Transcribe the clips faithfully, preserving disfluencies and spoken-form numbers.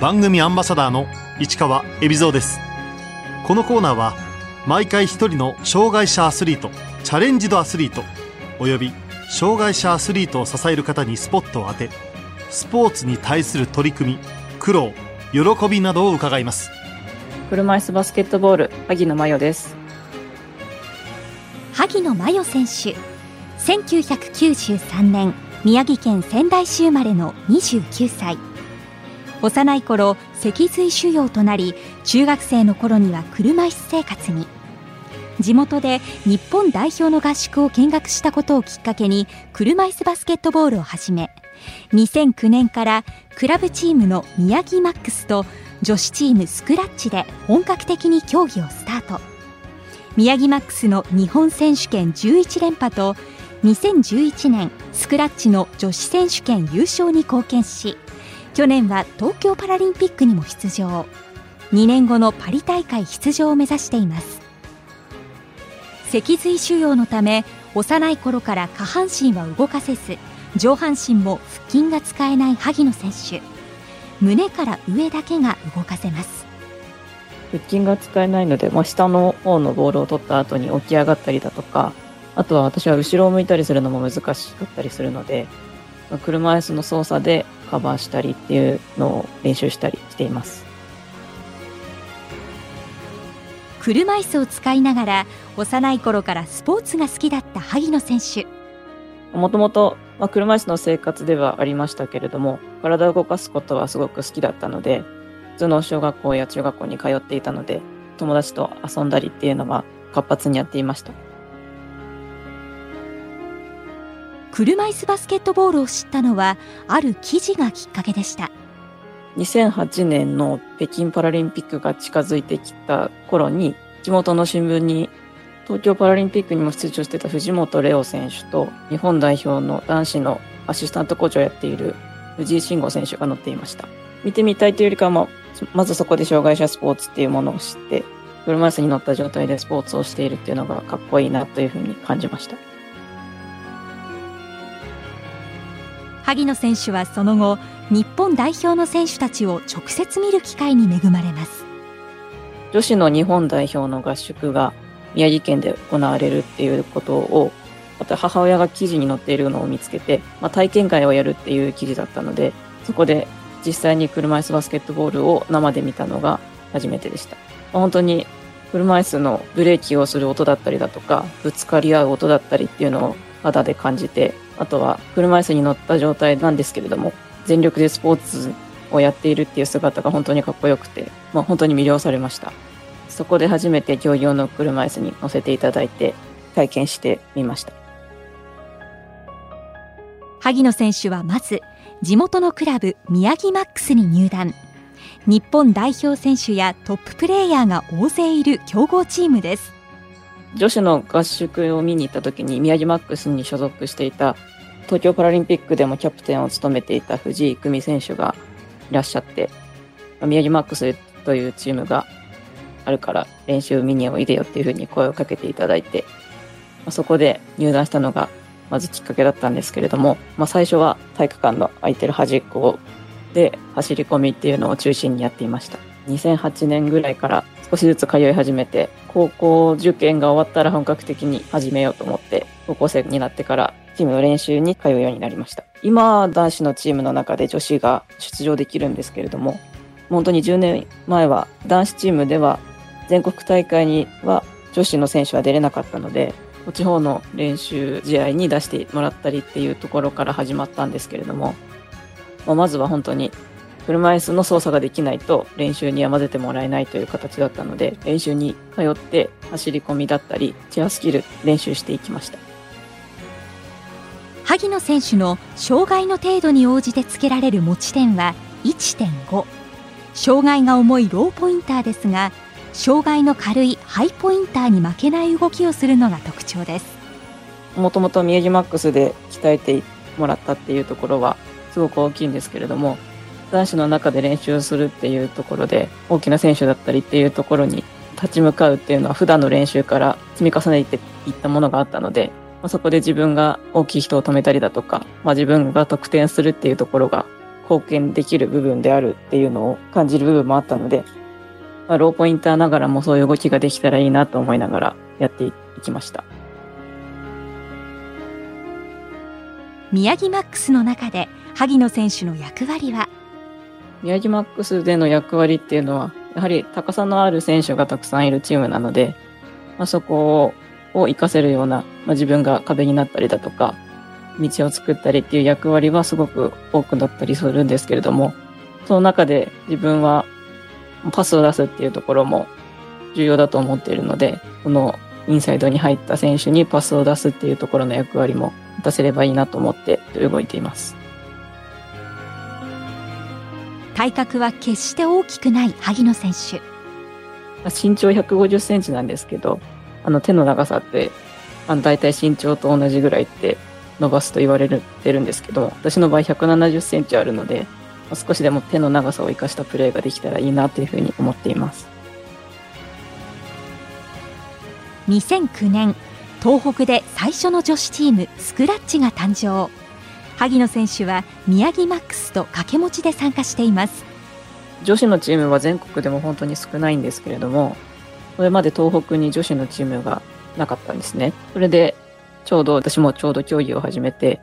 番組アンバサダーの市川恵比蔵です。このコーナーは毎回一人の障害者アスリート、チャレンジドアスリートおよび障害者アスリートを支える方にスポットを当て、スポーツに対する取り組み、苦労、喜びなどを伺います。車椅子バスケットボール、萩野真世です。萩野真世選手、せんきゅうひゃくきゅうじゅうさんねん宮城県仙台市生まれのにじゅうきゅうさい。幼い頃、脊髄腫瘍となり、中学生の頃には車椅子生活に。地元で日本代表の合宿を見学したことをきっかけに車椅子バスケットボールを始め、にせんきゅうねんからクラブチームの宮城マックスと女子チームスクラッチで本格的に競技をスタート。宮城マックスの日本選手権じゅういちれんぱとにせんじゅういちねんスクラッチの女子選手権優勝に貢献し、去年は東京パラリンピックにも出場。にねんごのパリ大会出場を目指しています。脊髄腫瘍のため、幼い頃から下半身は動かせず、上半身も腹筋が使えない萩野選手。胸から上だけが動かせます。腹筋が使えないので、まあ、下の方のボールを取った後に起き上がったりだとか、あとは私は後ろを向いたりするのも難しかったりするので、まあ、車椅子の操作でカバーしたりっていうのを練習したりしています。車椅子を使いながら、幼い頃からスポーツが好きだった萩野選手。もともと車椅子の生活ではありましたけれども、体を動かすことはすごく好きだったので、普通の小学校や中学校に通っていたので、友達と遊んだりっていうのは活発にやっていました。車椅子バスケットボールを知ったのは、ある記事がきっかけでした。にせんはちねんの北京パラリンピックが近づいてきた頃に、地元の新聞に東京パラリンピックにも出場していた藤本怜央選手と、日本代表の男子のアシスタントコーチをやっている藤井慎吾選手が載っていました。見てみたいというよりかは、まずそこで障害者スポーツっていうものを知って、車椅子に乗った状態でスポーツをしているっていうのがかっこいいなというふうに感じました。萩野選手はその後、日本代表の選手たちを直接見る機会に恵まれます。女子の日本代表の合宿が宮城県で行われるっていうことを、また母親が記事に載っているのを見つけて、まあ、体験会をやるっていう記事だったので、そこで実際に車椅子バスケットボールを生で見たのが初めてでした。まあ、本当に車椅子のブレーキをする音だったりだとか、ぶつかり合う音だったりっていうのを肌で感じて、あとは車椅子に乗った状態なんですけれども、全力でスポーツをやっているっていう姿が本当にかっこよくて、まあ、本当に魅了されました。そこで初めて競技用の車椅子に乗せていただいて、体験してみました。萩野選手はまず、地元のクラブ宮城マックスに入団。日本代表選手やトッププレーヤーが大勢いる強豪チームです。女子の合宿を見に行った時に、宮城マックスに所属していた、東京パラリンピックでもキャプテンを務めていた藤井久美選手がいらっしゃって、宮城マックスというチームがあるから練習見においでよっていうふうに声をかけていただいて、そこで入団したのがまずきっかけだったんですけれども、まあ、最初は体育館の空いてる端っこで走り込みっていうのを中心にやっていました。にせんはちねんぐらいから少しずつ通い始めて、高校受験が終わったら本格的に始めようと思って、高校生になってからチームの練習に通うようになりました。今、男子のチームの中で女子が出場できるんですけれども、本当にじゅうねんまえは男子チームでは全国大会には女子の選手は出れなかったので、地方の練習試合に出してもらったりっていうところから始まったんですけれども、まずは本当に車椅子の操作ができないと練習には混ぜてもらえないという形だったので、練習に通って走り込みだったりチェアスキル練習していきました。萩野選手の障害の程度に応じてつけられる持ち点は いってんご。障害が重いローポインターですが、障害の軽いハイポインターに負けない動きをするのが特徴です。もともと宮城マックスで鍛えてもらったっていうところはすごく大きいんですけれども、男子の中で練習するっていうところで、大きな選手だったりっていうところに立ち向かうっていうのは普段の練習から積み重ねていったものがあったので、そこで自分が大きい人を止めたりだとか、まあ、自分が得点するっていうところが貢献できる部分であるっていうのを感じる部分もあったので、まあ、ローポインターながらもそういう動きができたらいいなと思いながらやっていきました。宮城マックスの中で萩野選手の役割は、宮城マックスでの役割っていうのはやはり高さのある選手がたくさんいるチームなので、まあ、そこを活かせるような、まあ、自分が壁になったりだとか道を作ったりっていう役割はすごく多くなったりするんですけれども、その中で自分はパスを出すっていうところも重要だと思っているので、このインサイドに入った選手にパスを出すっていうところの役割も果たせればいいなと思って動いています。体格は決して大きくない萩野選手、身長ひゃくごじゅっセンチなんですけど、あの手の長さってあの大体身長と同じぐらいって伸ばすと言われてるんですけど、私の場合ひゃくななじゅっセンチあるので、少しでも手の長さを生かしたプレーができたらいいなというふうに思っています。にせんきゅうねん東北で最初の女子チームスクラッチが誕生。萩野選手は宮城マックスと掛け持ちで参加しています。女子のチームは全国でも本当に少ないんですけれども、これまで東北に女子のチームがなかったんですね。それでちょうど私もちょうど競技を始めて、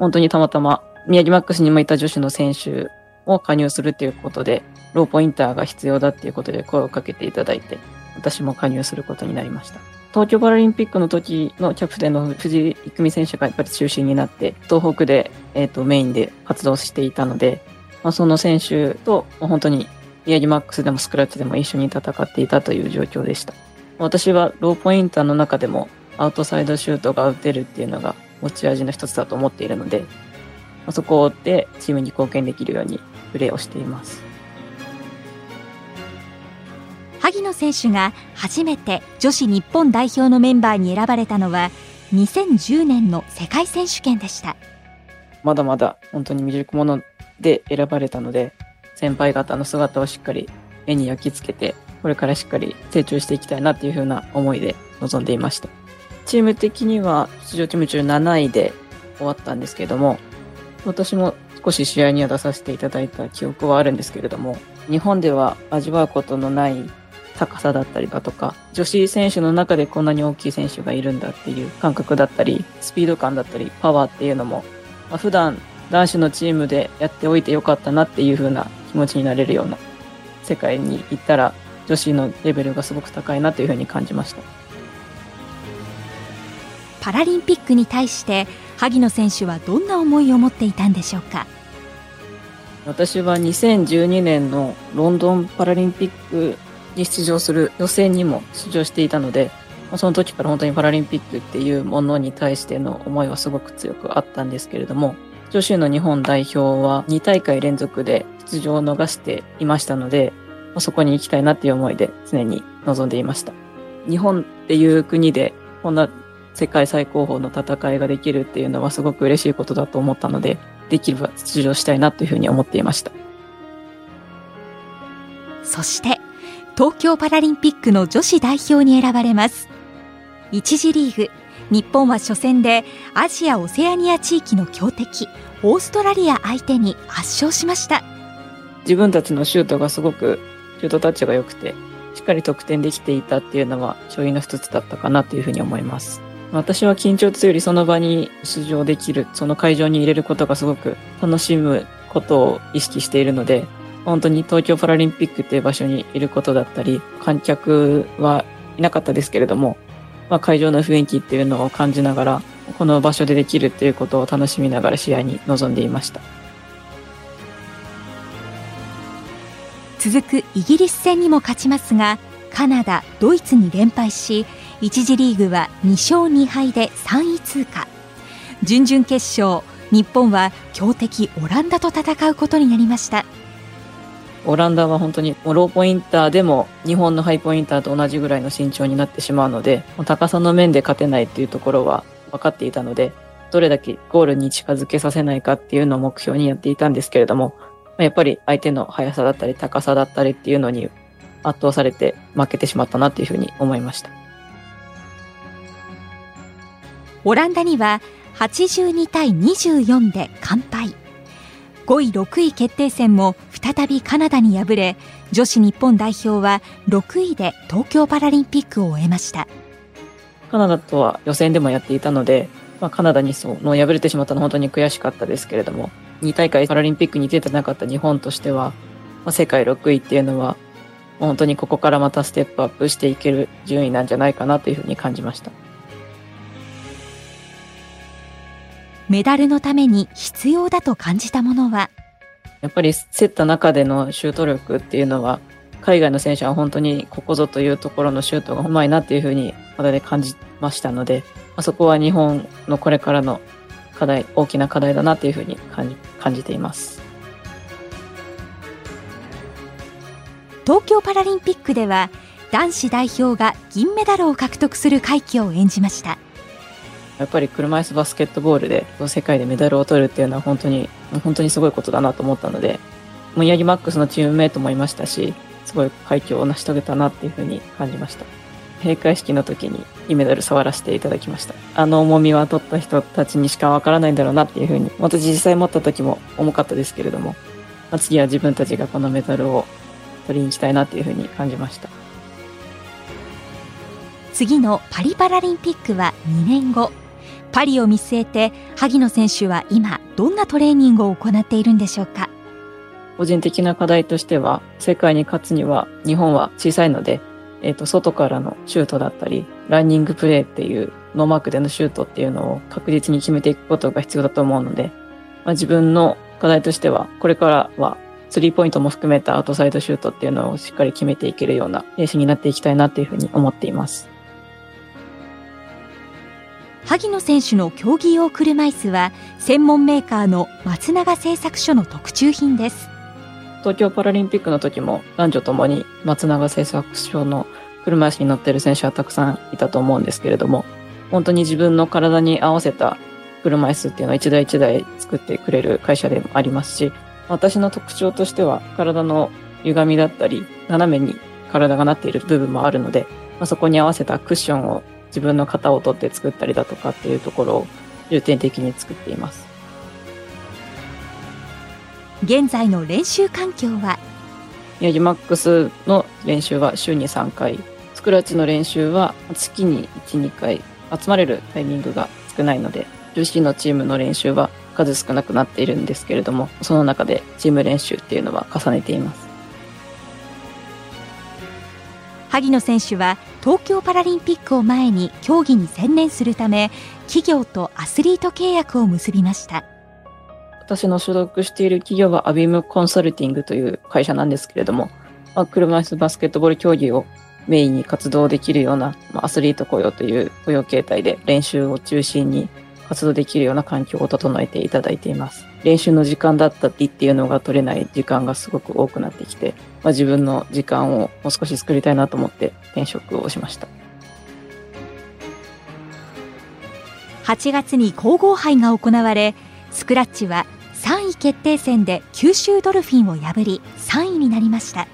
本当にたまたま宮城マックスにもいた女子の選手を加入するということで、ローポインターが必要だということで声をかけていただいて、私も加入することになりました。東京パラリンピックの時のキャプテンの藤井育美選手がやっぱり中心になって東北で、えー、とメインで活動していたので、まあ、その選手と本当に宮城マックスでもスクラッチでも一緒に戦っていたという状況でした。私はローポインターの中でもアウトサイドシュートが打てるっていうのが持ち味の一つだと思っているので、そこでチームに貢献できるようにプレーをしています。萩野選手が初めて女子日本代表のメンバーに選ばれたのはにせんじゅうねんの世界選手権でした。まだまだ本当に未熟者で選ばれたので、先輩方の姿をしっかり目に焼き付けて、これからしっかり成長していきたいなというふうな思いで臨んでいました。チーム的には出場チーム中なないで終わったんですけれども、私も少し試合には出させていただいた記憶はあるんですけれども、日本では味わうことのない高さだったりだとか、女子選手の中でこんなに大きい選手がいるんだっていう感覚だったり、スピード感だったりパワーっていうのも、まあ、普段男子のチームでやっておいてよかったなっていう風な気持ちになれるような、世界に行ったら女子のレベルがすごく高いなという風に感じました。パラリンピックに対して萩野選手はどんな思いを持っていたんでしょうか。私はにせんじゅうにねんのロンドンパラリンピックに出場する予選にも出場していたので、その時から本当にパラリンピックっていうものに対しての思いはすごく強くあったんですけれども、女子の日本代表はにたいかい連続で出場を逃していましたので、そこに行きたいなっていう思いで常に臨んでいました。日本っていう国でこんな世界最高峰の戦いができるっていうのはすごく嬉しいことだと思ったので、できれば出場したいなというふうに思っていました。そして東京パラリンピックの女子代表に選ばれます。一次リーグ、日本は初戦でアジア・オセアニア地域の強敵オーストラリア相手に圧勝しました。自分たちのシュートがすごくシュートタッチが良くて、しっかり得点できていたっていうのは勝因の一つだったかなというふうに思います。私は緊張というよりその場に出場できる、その会場に入れることがすごく楽しむことを意識しているので、本当に東京パラリンピックという場所にいることだったり、観客はいなかったですけれども、まあ、会場の雰囲気っていうのを感じながら、この場所でできるということを楽しみながら試合に臨んでいました。続くイギリス戦にも勝ちますが、カナダ、ドイツに連敗し、一次リーグはにしょうにはいでさんい通過。準々決勝、日本は強敵オランダと戦うことになりました。オランダは本当にローポインターでも日本のハイポインターと同じぐらいの身長になってしまうので、高さの面で勝てないっていうところは分かっていたので、どれだけゴールに近づけさせないかっていうのを目標にやっていたんですけれども、やっぱり相手の速さだったり高さだったりっていうのに圧倒されて負けてしまったなっていうふうに思いました。オランダにははちじゅうにたいにじゅうよんで完敗。ごいろくい決定戦も再びカナダに敗れ、女子日本代表はろくいで東京パラリンピックを終えました。カナダとは予選でもやっていたので、まあ、カナダにその敗れてしまったのは本当に悔しかったですけれども、に大会パラリンピックに出てなかった日本としては、まあ、世界ろくいっていうのは本当にここからまたステップアップしていける順位なんじゃないかなというふうに感じました。メダルのために必要だと感じたものは、やっぱり競った中でのシュート力っていうのは、海外の選手は本当にここぞというところのシュートがうまいなっていうふうに肌で感じましたので、そこは日本のこれからの課題、大きな課題だなというふうに感じ、感じています。東京パラリンピックでは男子代表が銀メダルを獲得する快挙を演じました。やっぱり車椅子バスケットボールで世界でメダルを取るっていうのは本当に本当にすごいことだなと思ったので、宮城マックスのチームメイトもいましたし、すごい快挙を成し遂げたなっていうふうに感じました。閉会式の時に銀メダル触らせていただきました。あの重みは取った人たちにしかわからないんだろうなっていうふうに、私実際持った時も重かったですけれども、次は自分たちがこのメダルを取りにしたいなっていうふうに感じました。次のパリパラリンピックはにねんご、パリを見据えて萩野選手は今どんなトレーニングを行っているんでしょうか。個人的な課題としては、世界に勝つには日本は小さいので、えーと、外からのシュートだったりランニングプレーっていうノーマークでのシュートっていうのを確実に決めていくことが必要だと思うので、まあ、自分の課題としてはこれからはスリーポイントも含めたアウトサイドシュートっていうのをしっかり決めていけるようなレースになっていきたいなというふうに思っています。萩野選手の競技用車椅子は専門メーカーの松永製作所の特注品です。東京パラリンピックの時も男女ともに松永製作所の車椅子に乗っている選手はたくさんいたと思うんですけれども、本当に自分の体に合わせた車椅子っていうのを一台一台作ってくれる会社でもありますし、私の特徴としては体の歪みだったり斜めに体がなっている部分もあるので、まあ、そこに合わせたクッションを自分の型を取って作ったりだとかっていうところを重点的に作っています。現在の練習環境は、宮城マックスの練習は週にさんかい、スクラッチの練習は月にいち、にかい、集まれるタイミングが少ないので、女子のチームの練習は数少なくなっているんですけれども、その中でチーム練習っていうのは重ねています。萩野選手は東京パラリンピックを前に競技に専念するため、企業とアスリート契約を結びました。私の所属している企業はアビムコンサルティングという会社なんですけれども、まあ、車椅子バスケットボール競技をメインに活動できるような、まあ、アスリート雇用という雇用形態で練習を中心に活動できるような環境を整えていただいています。練習の時間だったりっていうのが取れない時間がすごく多くなってきて、まあ、自分の時間をもう少し作りたいなと思って転職をしました。はちがつに皇后杯が行われ、スクラッチはさんい決定戦で九州ドルフィンを破りさんいになりました。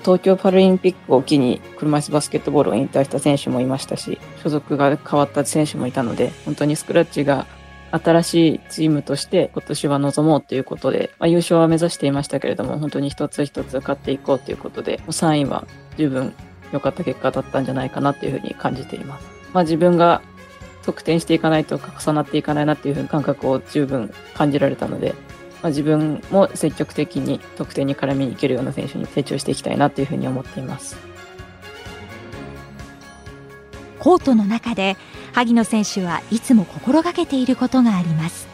東京パラリンピックを機に車椅子バスケットボールを引退した選手もいましたし、所属が変わった選手もいたので、本当にスクラッチが新しいチームとして今年は臨もうということで、まあ、優勝は目指していましたけれども、本当に一つ一つ勝っていこうということで、さんいは十分良かった結果だったんじゃないかなというふうに感じています。まあ、自分が得点していかないと重なっていかないなというふうに感覚を十分感じられたので、まあ、自分も積極的に得点に絡みにいけるような選手に成長していきたいなというふうに思っています。コートの中で萩野選手はいつも心がけていることがあります。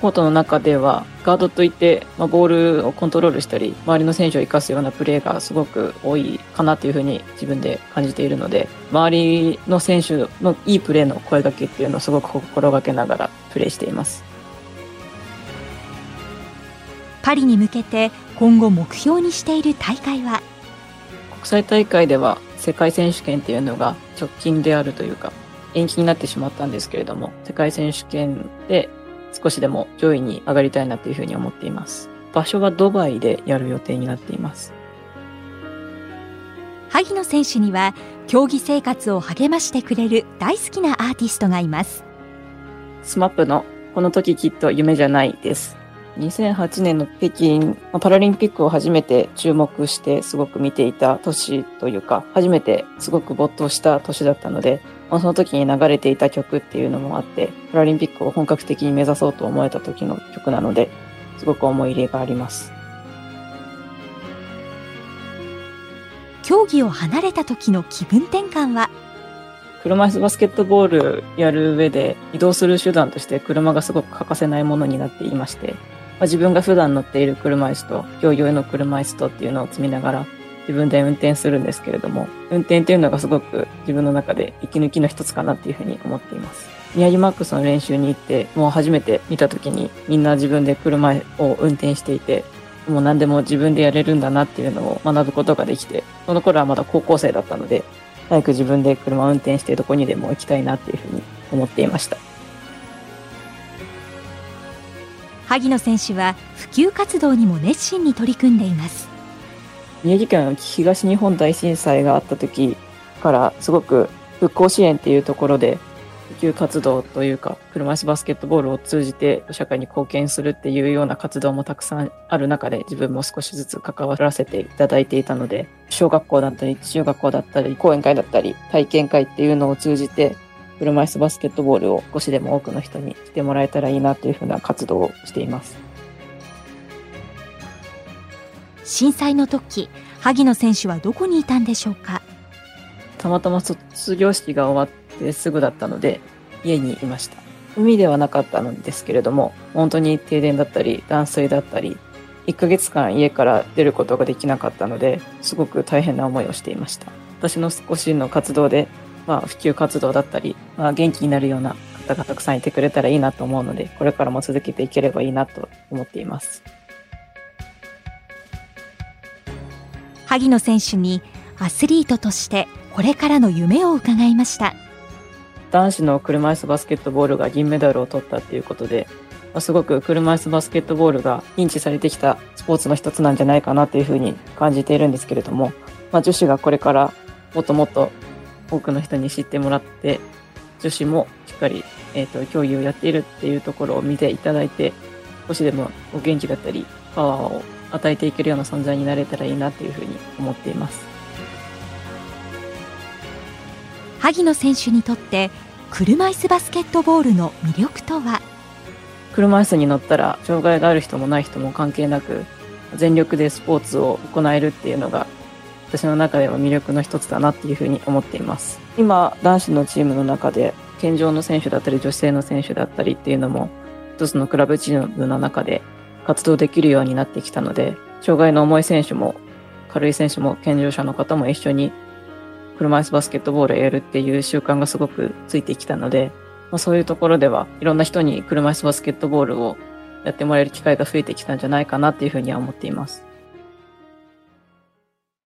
コートの中ではガードといって、まあ、ボールをコントロールしたり周りの選手を生かすようなプレーがすごく多いかなというふうに自分で感じているので、周りの選手のいいプレーの声掛けっていうのをすごく心がけながらプレーしています。パリに向けて今後目標にしている大会は、国際大会では世界選手権というのが直近であるというか延期になってしまったんですけれども、世界選手権で少しでも上位に上がりたいなというふうに思っています。場所はドバイでやる予定になっています。萩野選手には競技生活を励ましてくれる大好きなアーティストがいます。スマップのこの時きっと夢じゃないです。にせんはちねんの北京パラリンピックを初めて注目してすごく見ていた年というか、初めてすごく没頭した年だったので、その時に流れていた曲っていうのもあって、パラリンピックを本格的に目指そうと思えた時の曲なので、すごく思い入れがあります。競技を離れた時の気分転換は、車椅子バスケットボールやる上で移動する手段として車がすごく欠かせないものになっていまして、まあ、自分が普段乗っている車椅子と競技用の車椅子とっていうのを積みながら自分で運転するんですけれども、運転っていうのがすごく自分の中で息抜きの一つかなっていうふうに思っています。宮城マックスの練習に行ってもう初めて見た時にみんな自分で車を運転していて、もう何でも自分でやれるんだなっていうのを学ぶことができて、その頃はまだ高校生だったので、早く自分で車を運転してどこにでも行きたいなっていうふうに思っていました。萩野選手は普及活動にも熱心に取り組んでいます。宮城県東日本大震災があった時からすごく復興支援っていうところで普及活動というか車椅子バスケットボールを通じて社会に貢献するっていうような活動もたくさんある中で、自分も少しずつ関わらせていただいていたので、小学校だったり中学校だったり講演会だったり体験会っていうのを通じて車椅子バスケットボールを少しでも多くの人にしてもらえたらいいなというふうな活動をしています。震災の時、萩野選手はどこにいたんでしょうか。たまたま卒業式が終わってすぐだったので家にいました。海ではなかったんですけれども、本当に停電だったり断水だったりいっかげつかん家から出ることができなかったので、すごく大変な思いをしていました。私の少しの活動で、まあ、普及活動だったり、まあ、元気になるような方がたくさんいてくれたらいいなと思うので、これからも続けていければいいなと思っています。萩野選手にアスリートとしてこれからの夢を伺いました。男子の車椅子バスケットボールが銀メダルを取ったということで、すごく車椅子バスケットボールが認知されてきたスポーツの一つなんじゃないかなというふうに感じているんですけれども、まあ、女子がこれからもっともっと多くの人に知ってもらって、女子もしっかり、えーと、競技をやっているっていうところを見ていただいて、少しでもお元気だったりパワーを与えていけるような存在になれたらいいなというふうに思っています。萩野選手にとって車椅子バスケットボールの魅力とは。車椅子に乗ったら障害がある人もない人も関係なく全力でスポーツを行えるっていうのが私の中では魅力の一つだなっていうふうに思っています。今男子のチームの中で健常の選手だったり女性の選手だったりっていうのも一つのクラブチームの中で活動できるようになってきたので、障害の重い選手も軽い選手も健常者の方も一緒に車椅子バスケットボールをやるっていう習慣がすごくついてきたので、まあ、そういうところではいろんな人に車椅子バスケットボールをやってもらえる機会が増えてきたんじゃないかなっていうふうには思っています。